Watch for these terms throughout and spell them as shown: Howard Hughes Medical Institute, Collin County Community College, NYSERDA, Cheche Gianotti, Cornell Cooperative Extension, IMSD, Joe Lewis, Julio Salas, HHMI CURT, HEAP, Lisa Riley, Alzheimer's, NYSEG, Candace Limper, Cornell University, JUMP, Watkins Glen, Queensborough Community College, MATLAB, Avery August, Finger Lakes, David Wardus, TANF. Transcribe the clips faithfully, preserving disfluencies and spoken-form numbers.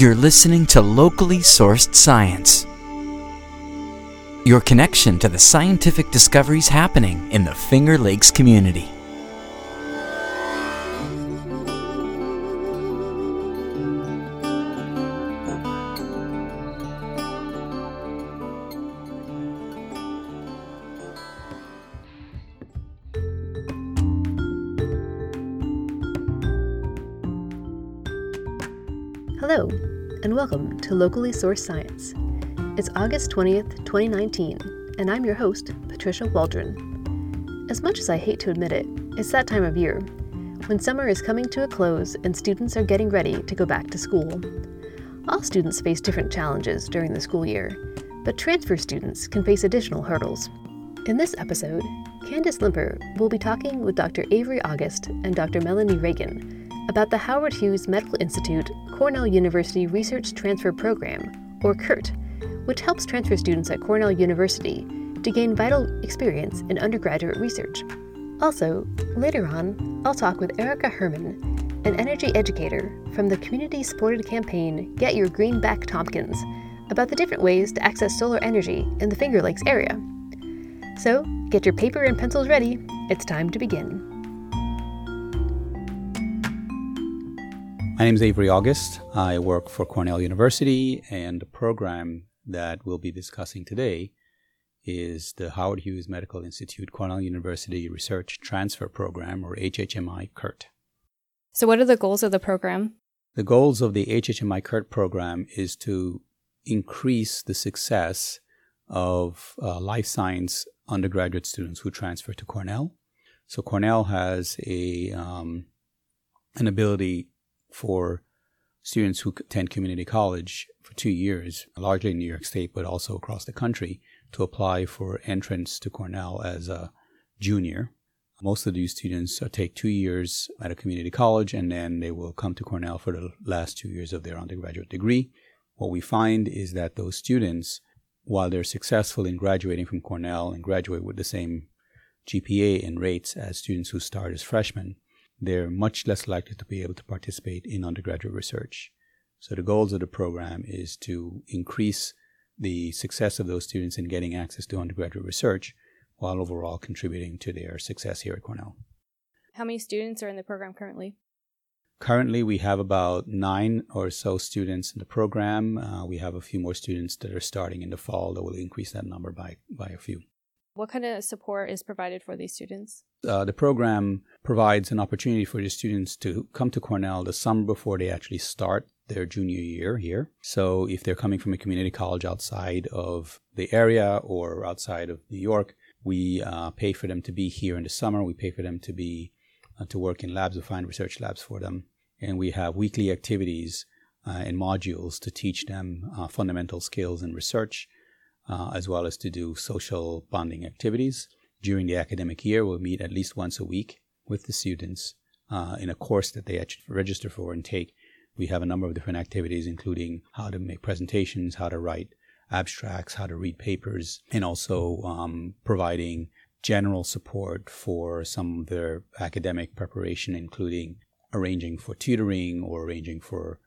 You're listening to Locally Sourced Science. Your connection to the scientific discoveries happening in the Finger Lakes community. Hello, and welcome to Locally Sourced Science. It's August twentieth, twenty nineteen, and I'm your host, Patricia Waldron. As much as I hate to admit it, it's that time of year, when summer is coming to a close and students are getting ready to go back to school. All students face different challenges during the school year, but transfer students can face additional hurdles. In this episode, Candace Limper will be talking with Doctor Avery August and Doctor Melanie Reagan about the Howard Hughes Medical Institute Cornell University Research Transfer Program, or CURT, which helps transfer students at Cornell University to gain vital experience in undergraduate research. Also, later on, I'll talk with Erica Herman, an energy educator from the community-supported campaign Get Your Green Back Tompkins, about the different ways to access solar energy in the Finger Lakes area. So, get your paper and pencils ready, it's time to begin. My name is Avery August. I work for Cornell University, and the program that we'll be discussing today is the Howard Hughes Medical Institute Cornell University Research Transfer Program, or H H M I CURT. So what are the goals of the program? The goals of the H H M I CURT program is to increase the success of uh, life science undergraduate students who transfer to Cornell. So Cornell has a um, an ability for students who attend community college for two years, largely in New York State, but also across the country, to apply for entrance to Cornell as a junior. Most of these students take two years at a community college, and then they will come to Cornell for the last two years of their undergraduate degree. What we find is that those students, while they're successful in graduating from Cornell and graduate with the same G P A and rates as students who start as freshmen, they're much less likely to be able to participate in undergraduate research. So the goals of the program is to increase the success of those students in getting access to undergraduate research while overall contributing to their success here at Cornell. How many students are in the program currently? Currently, we have about nine or so students in the program. Uh, we have a few more students that are starting in the fall that will increase that number by, by a few. What kind of support is provided for these students? Uh, the program provides an opportunity for the students to come to Cornell the summer before they actually start their junior year here. So if they're coming from a community college outside of the area or outside of New York, we uh, pay for them to be here in the summer. We pay for them to be uh, to work in labs. We find research labs for them. And we have weekly activities uh, and modules to teach them uh, fundamental skills in research, Uh, as well as to do social bonding activities. During the academic year, we'll meet at least once a week with the students uh, in a course that they actually register for and take. We have a number of different activities, including how to make presentations, how to write abstracts, how to read papers, and also um, providing general support for some of their academic preparation, including arranging for tutoring or arranging for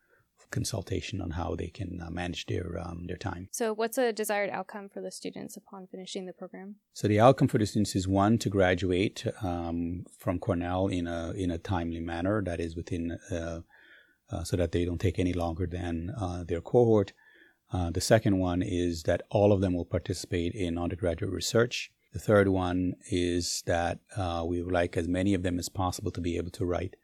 consultation on how they can manage their um, their time. So what's a desired outcome for the students upon finishing the program? So the outcome for the students is, one, to graduate um, from Cornell in a in a timely manner, that is within, uh, uh, so that they don't take any longer than uh, their cohort. Uh, the second one is that all of them will participate in undergraduate research. The third one is that uh, we would like as many of them as possible to be able to write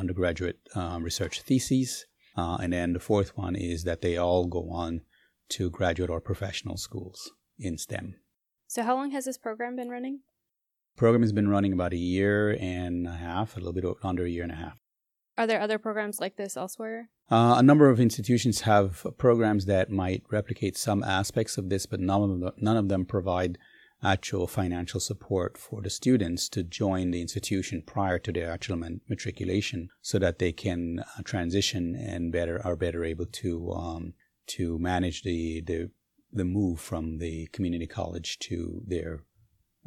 undergraduate um, research theses. Uh, and then the fourth one is that they all go on to graduate or professional schools in STEM. So how long has this program been running? The program has been running about a year and a half, a little bit under a year and a half. Are there other programs like this elsewhere? Uh, a number of institutions have programs that might replicate some aspects of this, but none of them, none of them provide actual financial support for the students to join the institution prior to their actual matriculation, so that they can transition and better are better able to um, to manage the, the the move from the community college to their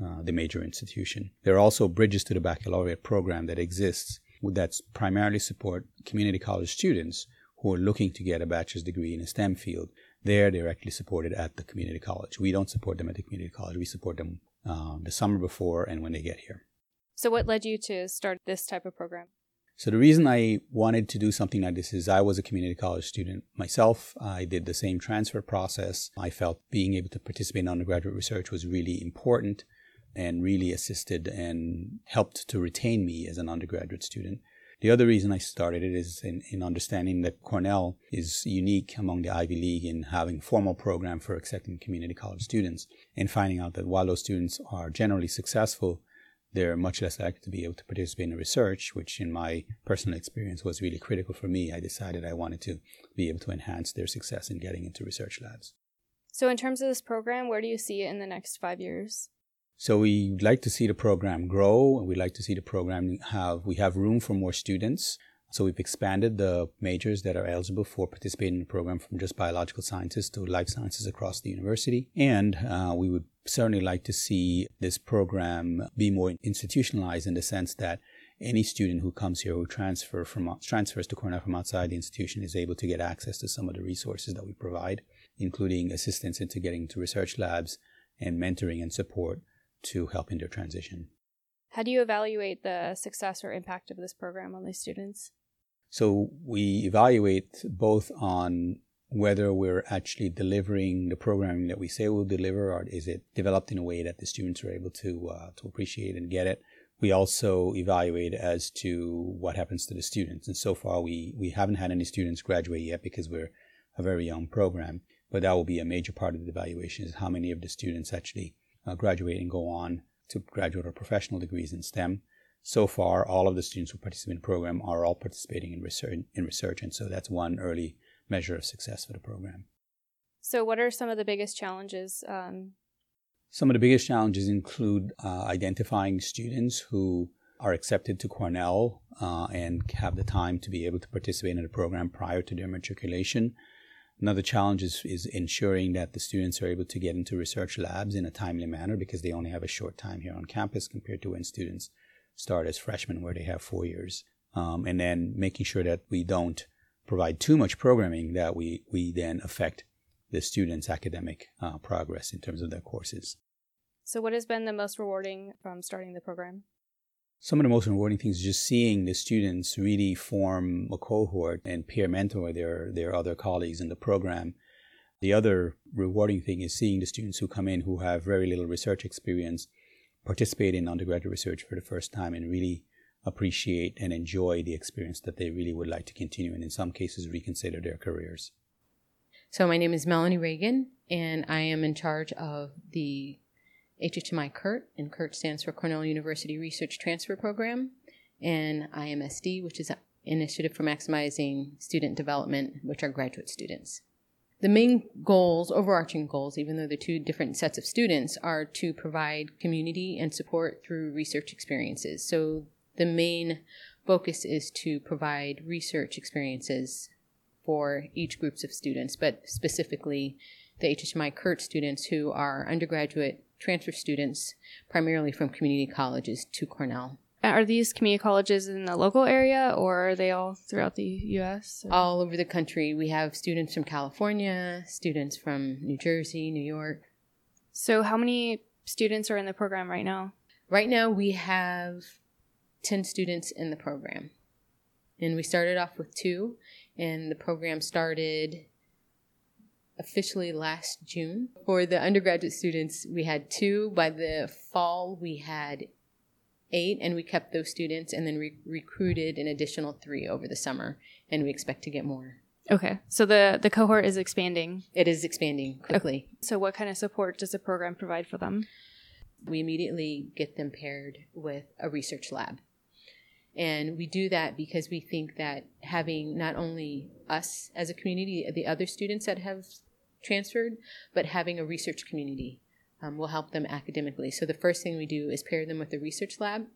uh, the major institution. There are also bridges to the baccalaureate program that exists that primarily support community college students who are looking to get a bachelor's degree in a STEM field, they're directly supported at the community college. We don't support them at the community college. We support them um, the summer before and when they get here. So what led you to start this type of program? So the reason I wanted to do something like this is I was a community college student myself. I did the same transfer process. I felt being able to participate in undergraduate research was really important and really assisted and helped to retain me as an undergraduate student. The other reason I started it is in, in understanding that Cornell is unique among the Ivy League in having a formal program for accepting community college students, and finding out that while those students are generally successful, they're much less likely to be able to participate in research, which in my personal experience was really critical for me. I decided I wanted to be able to enhance their success in getting into research labs. So in terms of this program, where do you see it in the next five years? So we'd like to see the program grow, and we'd like to see the program have, we have room for more students. So we've expanded the majors that are eligible for participating in the program from just biological sciences to life sciences across the university. And uh, we would certainly like to see this program be more institutionalized in the sense that any student who comes here who transfer from, transfers to Cornell from outside the institution is able to get access to some of the resources that we provide, including assistance into getting to research labs and mentoring and support to help in their transition. How do you evaluate the success or impact of this program on these students? So we evaluate both on whether we're actually delivering the programming that we say we'll deliver, or is it developed in a way that the students are able to uh, to appreciate and get it. We also evaluate as to what happens to the students. And so far, we, we haven't had any students graduate yet because we're a very young program. But that will be a major part of the evaluation, is how many of the students actually uh, graduate and go on to graduate or professional degrees in STEM. So far, all of the students who participate in the program are all participating in research, in research, and so that's one early measure of success for the program. So what are some of the biggest challenges? Um... Some of the biggest challenges include uh, identifying students who are accepted to Cornell uh, and have the time to be able to participate in the program prior to their matriculation. Another challenge is, is ensuring that the students are able to get into research labs in a timely manner, because they only have a short time here on campus compared to when students start as freshmen, where they have four years. Um, and then making sure that we don't provide too much programming that we, we then affect the students' academic uh, progress in terms of their courses. So what has been the most rewarding from starting the program? Some of the most rewarding things is just seeing the students really form a cohort and peer mentor their, their other colleagues in the program. The other rewarding thing is seeing the students who come in who have very little research experience participate in undergraduate research for the first time and really appreciate and enjoy the experience that they really would like to continue, and in some cases reconsider their careers. So my name is Melanie Reagan, and I am in charge of the H H M I CURT, and CURT stands for Cornell University Research Transfer Program, and I M S D, which is an initiative for maximizing student development, which are graduate students. The main goals, overarching goals, even though they're two different sets of students, are to provide community and support through research experiences. So the main focus is to provide research experiences for each groups of students, but specifically the H H M I CURT students who are undergraduate transfer students, primarily from community colleges to Cornell. Are these community colleges in the local area, or are they all throughout the U S? Or? All over the country. We have students from California, students from New Jersey, New York. So how many students are in the program right now? Right now we have ten students in the program. And we started off with two, and the program started officially last June. For the undergraduate students, we had two. By the fall, we had eight, and we kept those students and then re- recruited an additional three over the summer, and we expect to get more. Okay. So the, the cohort is expanding? It is expanding quickly. Okay. So what kind of support does the program provide for them? We immediately get them paired with a research lab. And we do that because we think that having not only us as a community, the other students that have transferred, but having a research community um, will help them academically. So the first thing we do is pair them with the research lab.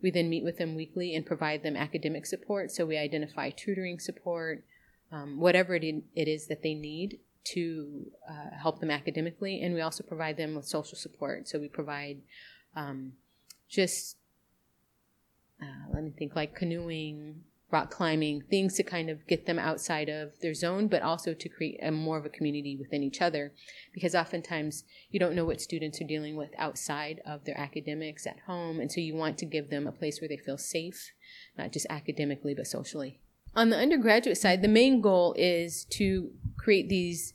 We then meet with them weekly and provide them academic support. So we identify tutoring support, um, whatever it, in, it is that they need to uh, help them academically. And we also provide them with social support. So we provide um, just, uh, let me think, like canoeing, rock climbing, things to kind of get them outside of their zone, but also to create a more of a community within each other, because oftentimes you don't know what students are dealing with outside of their academics at home, and so you want to give them a place where they feel safe, not just academically, but socially. On the undergraduate side, the main goal is to create these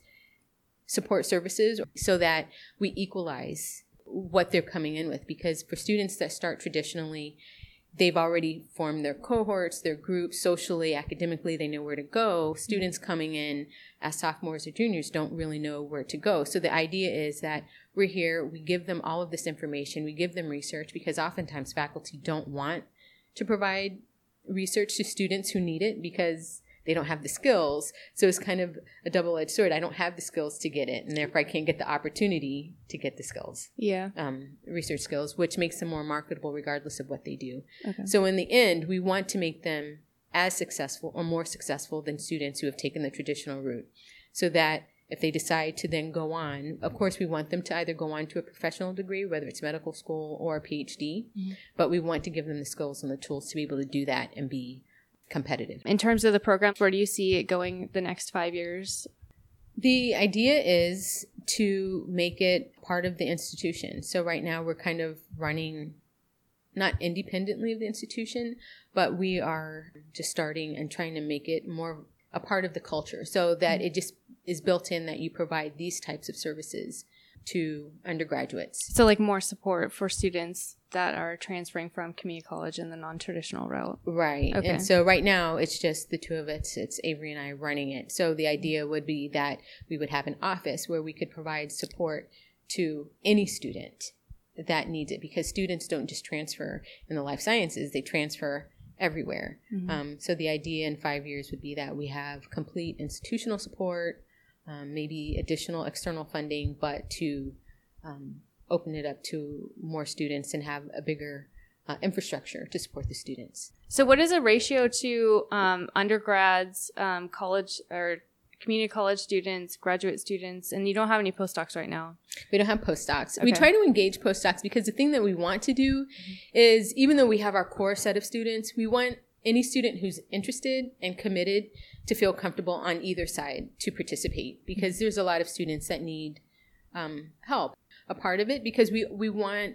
support services so that we equalize what they're coming in with, because for students that start traditionally, they've already formed their cohorts, their groups, socially, academically, they know where to go. Students coming in as sophomores or juniors don't really know where to go. So the idea is that we're here, we give them all of this information, we give them research, because oftentimes faculty don't want to provide research to students who need it because they don't have the skills. So it's kind of a double-edged sword. I don't have the skills to get it, and therefore I can't get the opportunity to get the skills. Yeah. Um, research skills, which makes them more marketable regardless of what they do. Okay. So in the end, we want to make them as successful or more successful than students who have taken the traditional route, so that if they decide to then go on, of course, we want them to either go on to a professional degree, whether it's medical school or a P H D, mm-hmm. but we want to give them the skills and the tools to be able to do that and be competitive. In terms of the program, where do you see it going the next five years? The idea is to make it part of the institution. So right now we're kind of running not independently of the institution, but we are just starting and trying to make it more a part of the culture, so that mm-hmm. it just is built in that you provide these types of services to undergraduates. So like more support for students that are transferring from community college in the non-traditional route. Right. Okay. And so right now it's just the two of us, it's Avery and I running it. So the idea would be that we would have an office where we could provide support to any student that needs it, because students don't just transfer in the life sciences, they transfer everywhere. Mm-hmm. Um, so the idea in five years would be that we have complete institutional support, um, maybe additional external funding, but to um, open it up to more students and have a bigger uh, infrastructure to support the students. So what is a ratio to um, undergrads, um, college or community college students, graduate students, and you don't have any postdocs right now? We don't have postdocs. Okay. We try to engage postdocs, because the thing that we want to do is, even though we have our core set of students, we want any student who's interested and committed to feel comfortable on either side to participate, because there's a lot of students that need um, help. A part of it, because we, we want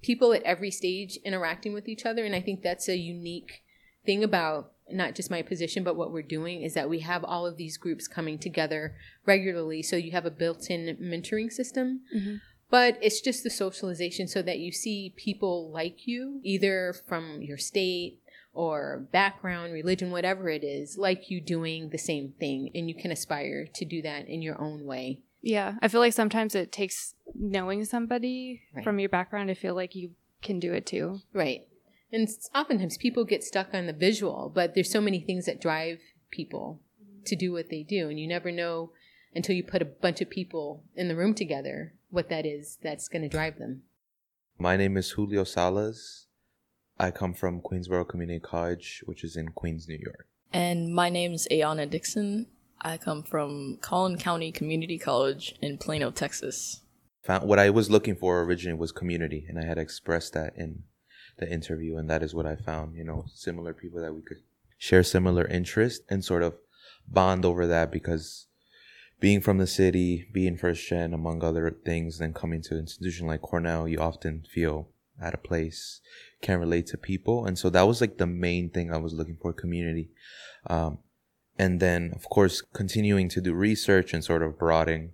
people at every stage interacting with each other, and I think that's a unique thing about not just my position, but what we're doing, is that we have all of these groups coming together regularly, so you have a built-in mentoring system, mm-hmm. but it's just the socialization, so that you see people like you, either from your state or background, religion, whatever it is, like you doing the same thing, and you can aspire to do that in your own way. Yeah, I feel like sometimes it takes knowing somebody right. from your background to feel like you can do it too. Right. And oftentimes people get stuck on the visual, but there's so many things that drive people to do what they do. And you never know until you put a bunch of people in the room together what that is that's going to drive them. My name is Julio Salas. I come from Queensborough Community College, which is in Queens, New York. And my name is Ayana Dixon. I come from Collin County Community College in Plano, Texas. Found, what I was looking for originally was community, and I had expressed that in the interview, and that is what I found, you know, similar people that we could share similar interests and sort of bond over that, because being from the city, being first gen, among other things, then coming to an institution like Cornell, you often feel out of place, can't relate to people, and so that was like the main thing I was looking for, community. Um, And then, of course, continuing to do research and sort of broadening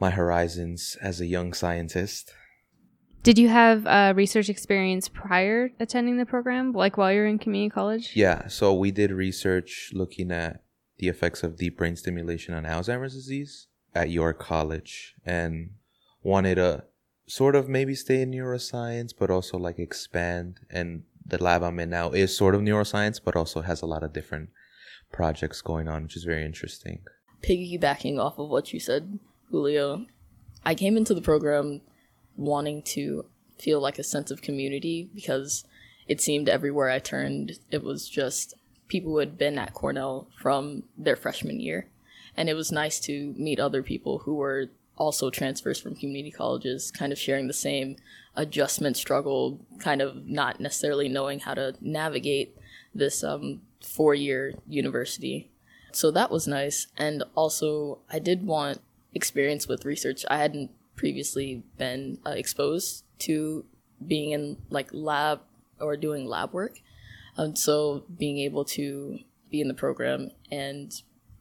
my horizons as a young scientist. Did you have uh, research experience prior attending the program, like while you were in community college? Yeah, so we did research looking at the effects of deep brain stimulation on Alzheimer's disease at York College, and wanted to sort of maybe stay in neuroscience, but also like expand. And the lab I'm in now is sort of neuroscience, but also has a lot of different projects going on, which is very interesting. Piggybacking off of what you said, Julio, I came into the program wanting to feel like a sense of community, because it seemed everywhere I turned, it was just people who had been at Cornell from their freshman year. And it was nice to meet other people who were also transfers from community colleges, kind of sharing the same adjustment struggle, kind of not necessarily knowing how to navigate this um, four-year university. So that was nice. And also, I did want experience with research. I hadn't previously been uh, exposed to being in like lab or doing lab work. And so being able to be in the program and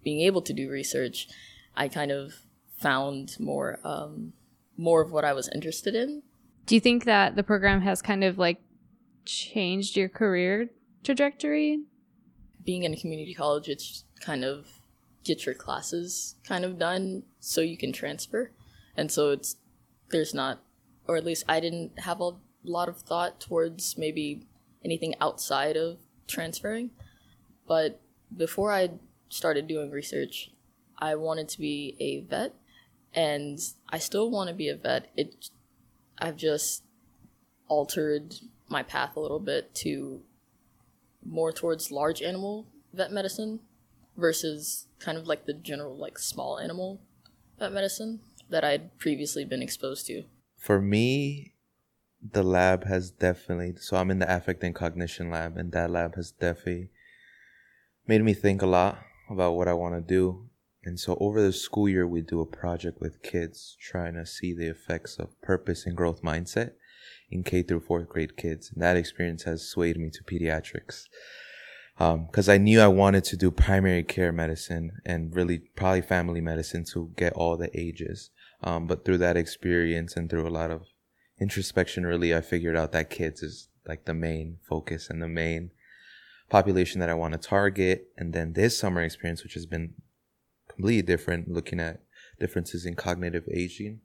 being able to do research, I kind of found more um, more of what I was interested in. Do you think that the program has kind of like changed your career trajectory? Being in a community college, it's kind of get your classes kind of done so you can transfer. And so it's there's not, or at least I didn't have a lot of thought towards maybe anything outside of transferring. But before I started doing research, I wanted to be a vet, and I still want to be a vet. It, I've just altered my path a little bit to more towards large animal vet medicine versus kind of like the general like small animal vet medicine that I'd previously been exposed to. For me, the lab has definitely, so I'm in the Affect and Cognition Lab, and that lab has definitely made me think a lot about what I want to do. And so over the school year, we do a project with kids trying to see the effects of purpose and growth mindset in K through fourth grade kids. And that experience has swayed me to pediatrics because um, I knew I wanted to do primary care medicine and really probably family medicine to get all the ages. Um, but through that experience and through a lot of introspection, really, I figured out that kids is like the main focus and the main population that I want to target. And then this summer experience, which has been completely different, looking at differences in cognitive aging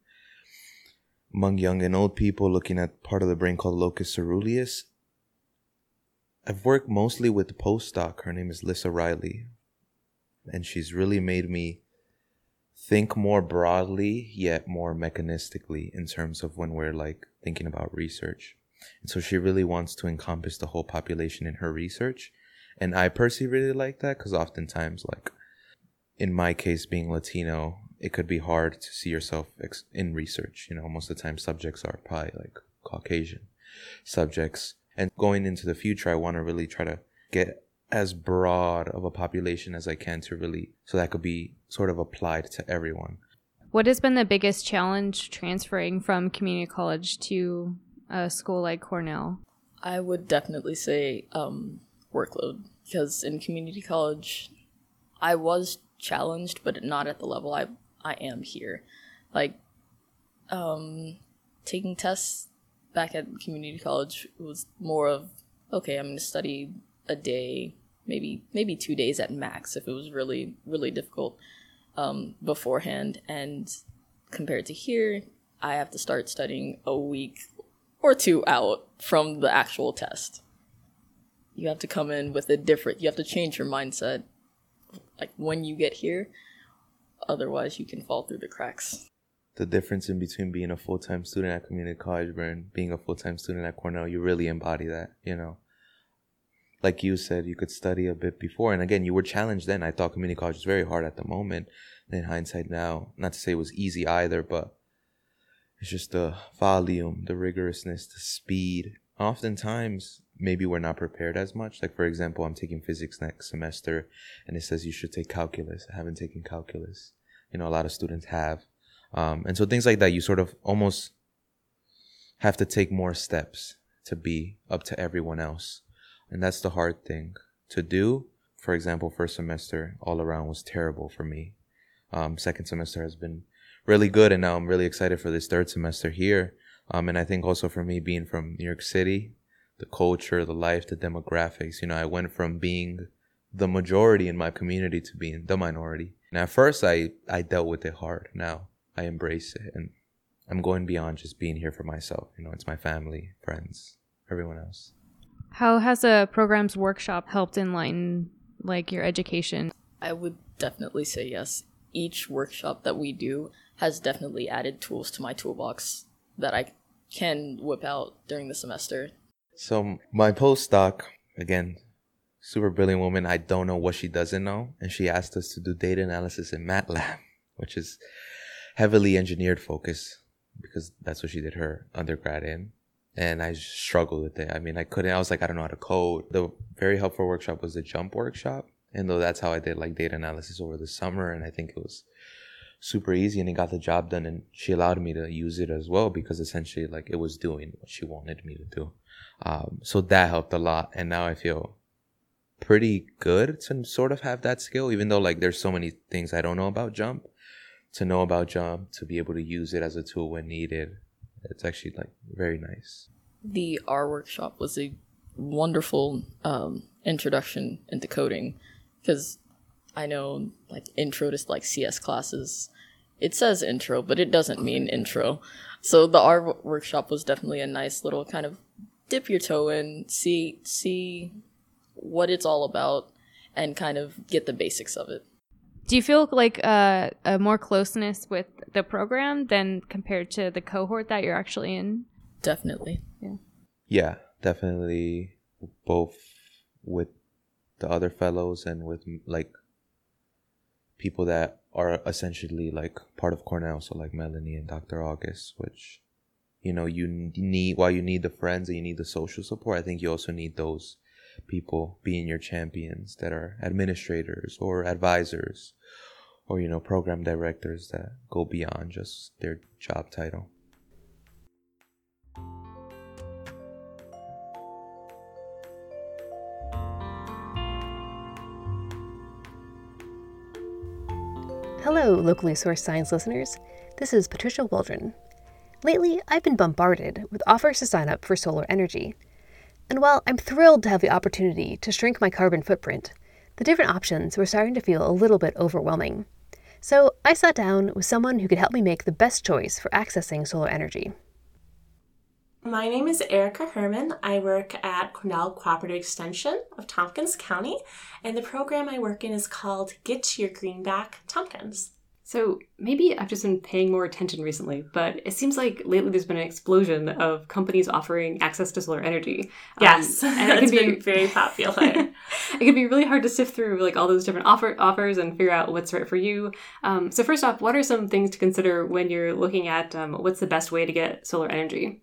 among young and old people, looking at part of the brain called locus coeruleus. I've worked mostly with the postdoc. Her name is Lisa Riley, and she's really made me think more broadly yet more mechanistically in terms of when we're like thinking about research. And so she really wants to encompass the whole population in her research, and I personally really like that because oftentimes, like in my case being Latino, it could be hard to see yourself ex- in research. You know, most of the time subjects are probably like Caucasian subjects, and going into the future I want to really try to get as broad of a population as I can to really, so that could be sort of applied to everyone. What has been the biggest challenge transferring from community college to a school like Cornell? I would definitely say um, workload, because in community college I was challenged, but not at the level I I am here. Like um, taking tests back at community college was more of, okay, I'm going to study a day, maybe maybe two days at max if it was really, really difficult um, beforehand. And compared to here, I have to start studying a week or two out from the actual test. You have to come in with a different, you have to change your mindset like when you get here, otherwise you can fall through the cracks. The difference in between being a full-time student at community college and being a full-time student at Cornell, you really embody that, you know. Like you said, you could study a bit before. And again, you were challenged then. I thought community college was very hard at the moment. And in hindsight now, not to say it was easy either, but it's just the volume, the rigorousness, the speed. Oftentimes, maybe we're not prepared as much. Like, for example, I'm taking physics next semester, and it says you should take calculus. I haven't taken calculus. You know, a lot of students have. Um, and so things like that, you sort of almost have to take more steps to be up to everyone else. And that's the hard thing to do. For example, first semester all around was terrible for me. Um, second semester has been really good, and now I'm really excited for this third semester here. Um, and I think also for me, being from New York City, the culture, the life, the demographics, you know, I went from being the majority in my community to being the minority. And at first I, I dealt with it hard. Now I embrace it, and I'm going beyond just being here for myself. You know, it's my family, friends, everyone else. How has a program's workshop helped enlighten, like, your education? I would definitely say yes. Each workshop that we do has definitely added tools to my toolbox that I can whip out during the semester. So my postdoc, again, super brilliant woman. I don't know what she doesn't know. And she asked us to do data analysis in MATLAB, which is heavily engineered focus because that's what she did her undergrad in. and I struggled with it. I mean, I couldn't, I was like, I don't know how to code. The very helpful workshop was the JUMP workshop. And though that's how I did like data analysis over the summer, and I think it was super easy and it got the job done, and she allowed me to use it as well, because essentially like it was doing what she wanted me to do. Um, so that helped a lot. And now I feel pretty good to sort of have that skill, even though like there's so many things I don't know about JUMP. To know about JUMP, to be able to use it as a tool when needed, it's actually like very nice. The R workshop was a wonderful um, introduction into coding, because I know like intro to like C S classes, it says intro, but it doesn't mean intro. So the R workshop was definitely a nice little kind of dip your toe in, see see what it's all about, and kind of get the basics of it. Do you feel like uh, a more closeness with the program than compared to the cohort that you're actually in? Definitely. Yeah. Yeah, definitely. Both with the other fellows and with like people that are essentially like part of Cornell. So like Melanie and Doctor August, which, you know, you need, while you need the friends and you need the social support, I think you also need those people being your champions that are administrators or advisors or, you know, program directors that go beyond just their job title. Hello, Locally Sourced Science listeners. This is Patricia Waldron. Lately, I've been bombarded with offers to sign up for solar energy. And while I'm thrilled to have the opportunity to shrink my carbon footprint, the different options were starting to feel a little bit overwhelming. So I sat down with someone who could help me make the best choice for accessing solar energy. My name is Erica Herman. I work at Cornell Cooperative Extension of Tompkins County, and the program I work in is called Get Your Green Back Tompkins. So maybe I've just been paying more attention recently, but it seems like lately there's been an explosion of companies offering access to solar energy. Yes, um, and it can be been very popular. It can be really hard to sift through like all those different offer- offers and figure out what's right for you. Um, so first off, what are some things to consider when you're looking at um, what's the best way to get solar energy?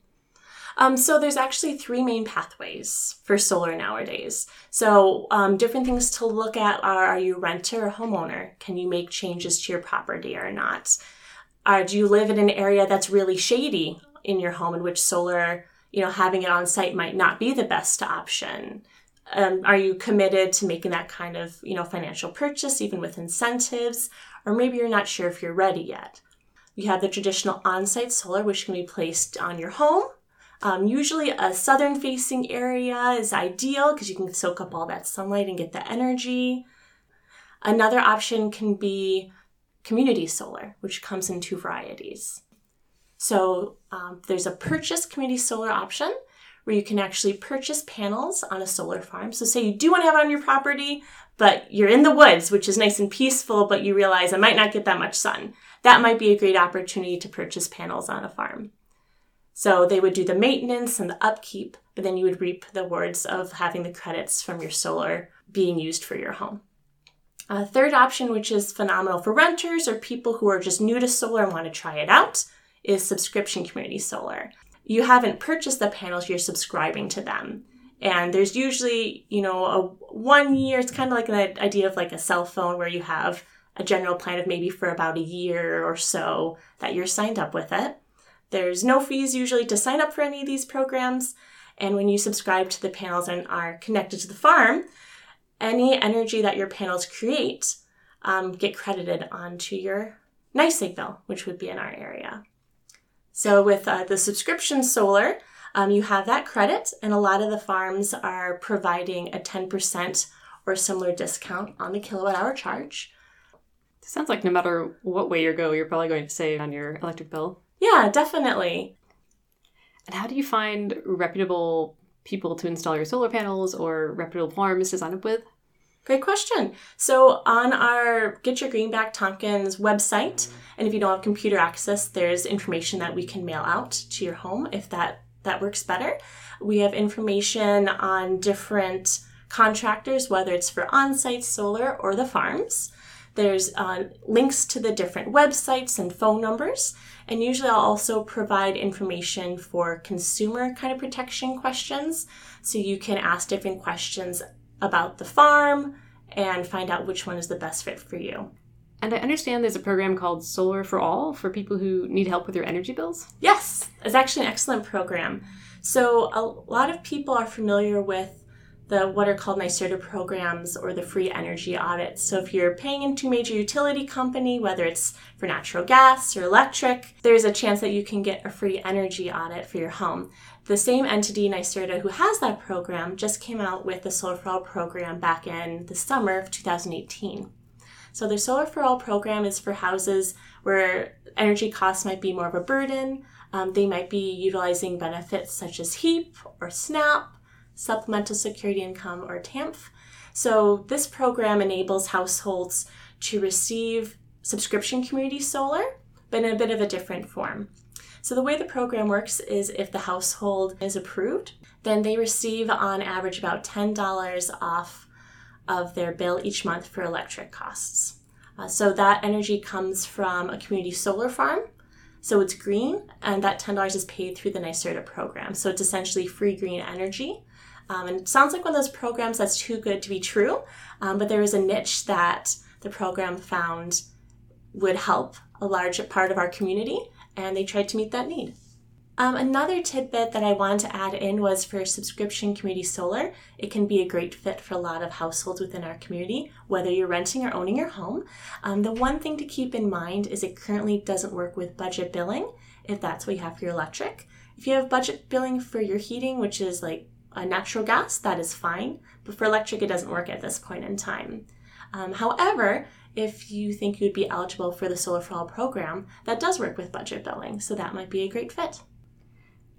Um, so there's actually three main pathways for solar nowadays. So um, different things to look at are, are you a renter or homeowner? Can you make changes to your property or not? Uh, do you live in an area that's really shady in your home, in which solar, you know, having it on site might not be the best option? Um, are you committed to making that kind of, you know, financial purchase, even with incentives? Or maybe you're not sure if you're ready yet. You have the traditional on-site solar, which can be placed on your home. Um, usually a southern facing area is ideal because you can soak up all that sunlight and get the energy. Another option can be community solar, which comes in two varieties. So um, there's a purchase community solar option where you can actually purchase panels on a solar farm. So say you do want to have it on your property, but you're in the woods, which is nice and peaceful, but you realize I might not get that much sun. That might be a great opportunity to purchase panels on a farm. So they would do the maintenance and the upkeep, but then you would reap the rewards of having the credits from your solar being used for your home. A third option, which is phenomenal for renters or people who are just new to solar and want to try it out, is subscription community solar. You haven't purchased the panels, you're subscribing to them. And there's usually, you know, a one year, it's kind of like an idea of like a cell phone where you have a general plan of maybe for about a year or so that you're signed up with it. There's no fees usually to sign up for any of these programs. And when you subscribe to the panels and are connected to the farm, any energy that your panels create um, get credited onto your NYSEG bill, which would be in our area. So with uh, the subscription solar, um, you have that credit, and a lot of the farms are providing a ten percent or similar discount on the kilowatt hour charge. Sounds like no matter what way you go, you're probably going to save on your electric bill. Yeah, definitely. And how do you find reputable people to install your solar panels or reputable farms to sign up with? Great question. So on our Get Your Green Back Tompkins website, and if you don't have computer access, there's information that we can mail out to your home if that, that works better. We have information on different contractors, whether it's for on-site solar or the farms. There's uh, links to the different websites and phone numbers. And usually I'll also provide information for consumer kind of protection questions. So you can ask different questions about the farm and find out which one is the best fit for you. And I understand there's a program called Solar for All for people who need help with their energy bills? Yes, it's actually an excellent program. So a lot of people are familiar with the what are called NYSERDA programs or the free energy audits. So if you're paying into a major utility company, whether it's for natural gas or electric, there's a chance that you can get a free energy audit for your home. The same entity, NYSERDA, who has that program, just came out with the Solar for All program back in the summer of two thousand eighteen. So their Solar for All program is for houses where energy costs might be more of a burden. Um, they might be utilizing benefits such as HEAP or SNAP, Supplemental Security Income, or T A N F. So this program enables households to receive subscription community solar, but in a bit of a different form. So the way the program works is if the household is approved, then they receive on average about ten dollars off of their bill each month for electric costs. Uh, so that energy comes from a community solar farm. So it's green, and that ten dollars is paid through the NYSERDA program. So it's essentially free green energy. Um, and it sounds like one of those programs that's too good to be true, um, but there is a niche that the program found would help a large part of our community, and they tried to meet that need. Um, another tidbit that I wanted to add in was for subscription community solar, it can be a great fit for a lot of households within our community, whether you're renting or owning your home. Um, the one thing to keep in mind is it currently doesn't work with budget billing, if that's what you have for your electric. If you have budget billing for your heating, which is like a natural gas, that is fine, but for electric it doesn't work at this point in time. Um, however, if you think you'd be eligible for the Solar for All program, that does work with budget billing, so that might be a great fit.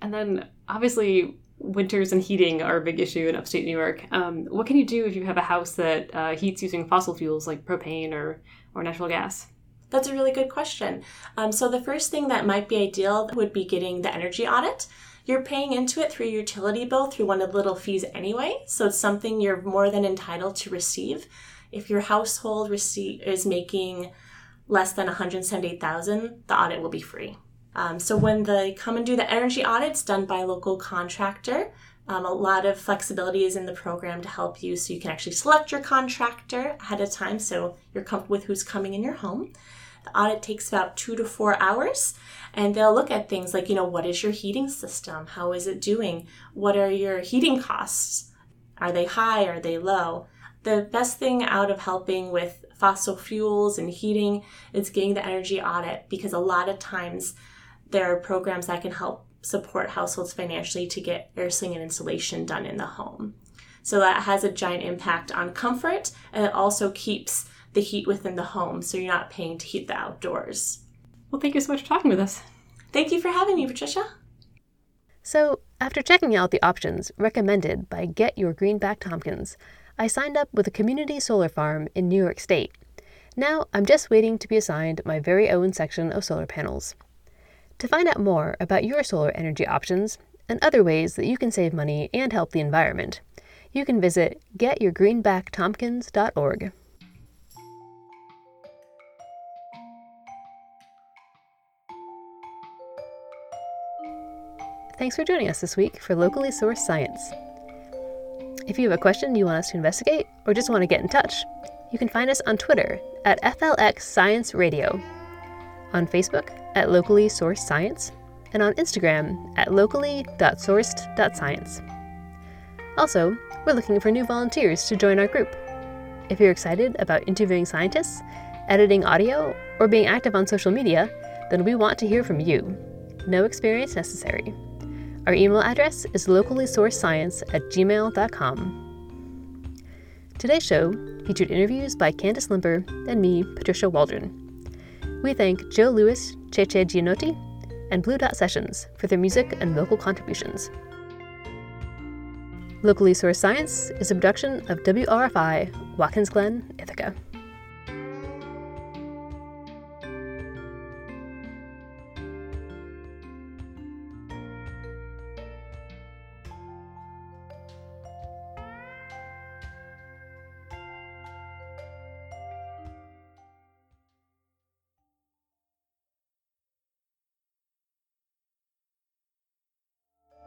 And then, obviously, winters and heating are a big issue in upstate New York. Um, what can you do if you have a house that uh, heats using fossil fuels like propane or, or natural gas? That's a really good question. Um, so the first thing that might be ideal would be getting the energy audit. You're paying into it through your utility bill through one of the little fees anyway, so it's something you're more than entitled to receive. If your household receive, is making less than one hundred seventy-eight thousand dollars, the audit will be free. Um, so when they come and do the energy audits done by a local contractor, um, a lot of flexibility is in the program to help you so you can actually select your contractor ahead of time so you're comfortable with who's coming in your home. The audit takes about two to four hours and they'll look at things like, you know, what is your heating system? How is it doing? What are your heating costs? Are they high? Are they low? The best thing out of helping with fossil fuels and heating is getting the energy audit because a lot of times there are programs that can help support households financially to get air sealing and insulation done in the home. So that has a giant impact on comfort, and it also keeps the heat within the home, so you're not paying to heat the outdoors. Well, thank you so much for talking with us. Thank you for having me, Patricia. So after checking out the options recommended by Get Your Green Back Tompkins, I signed up with a community solar farm in New York State. Now I'm just waiting to be assigned my very own section of solar panels. To find out more about your solar energy options and other ways that you can save money and help the environment, you can visit get your green back tompkins dot org. Thanks for joining us this week for Locally Sourced Science. If you have a question you want us to investigate or just want to get in touch, you can find us on Twitter at F L X Science Radio, on Facebook at Locally Sourced Science, and on Instagram at locally dot sourced dot science. Also, we're looking for new volunteers to join our group. If you're excited about interviewing scientists, editing audio, or being active on social media, then we want to hear from you. No experience necessary. Our email address is locally sourced science at gmail dot com. Today's show featured interviews by Candace Limber and me, Patricia Waldron. We thank Joe Lewis, Cheche Gianotti, and Blue Dot Sessions for their music and vocal contributions. Locally Sourced Science is a production of W R F I, Watkins Glen, Ithaca.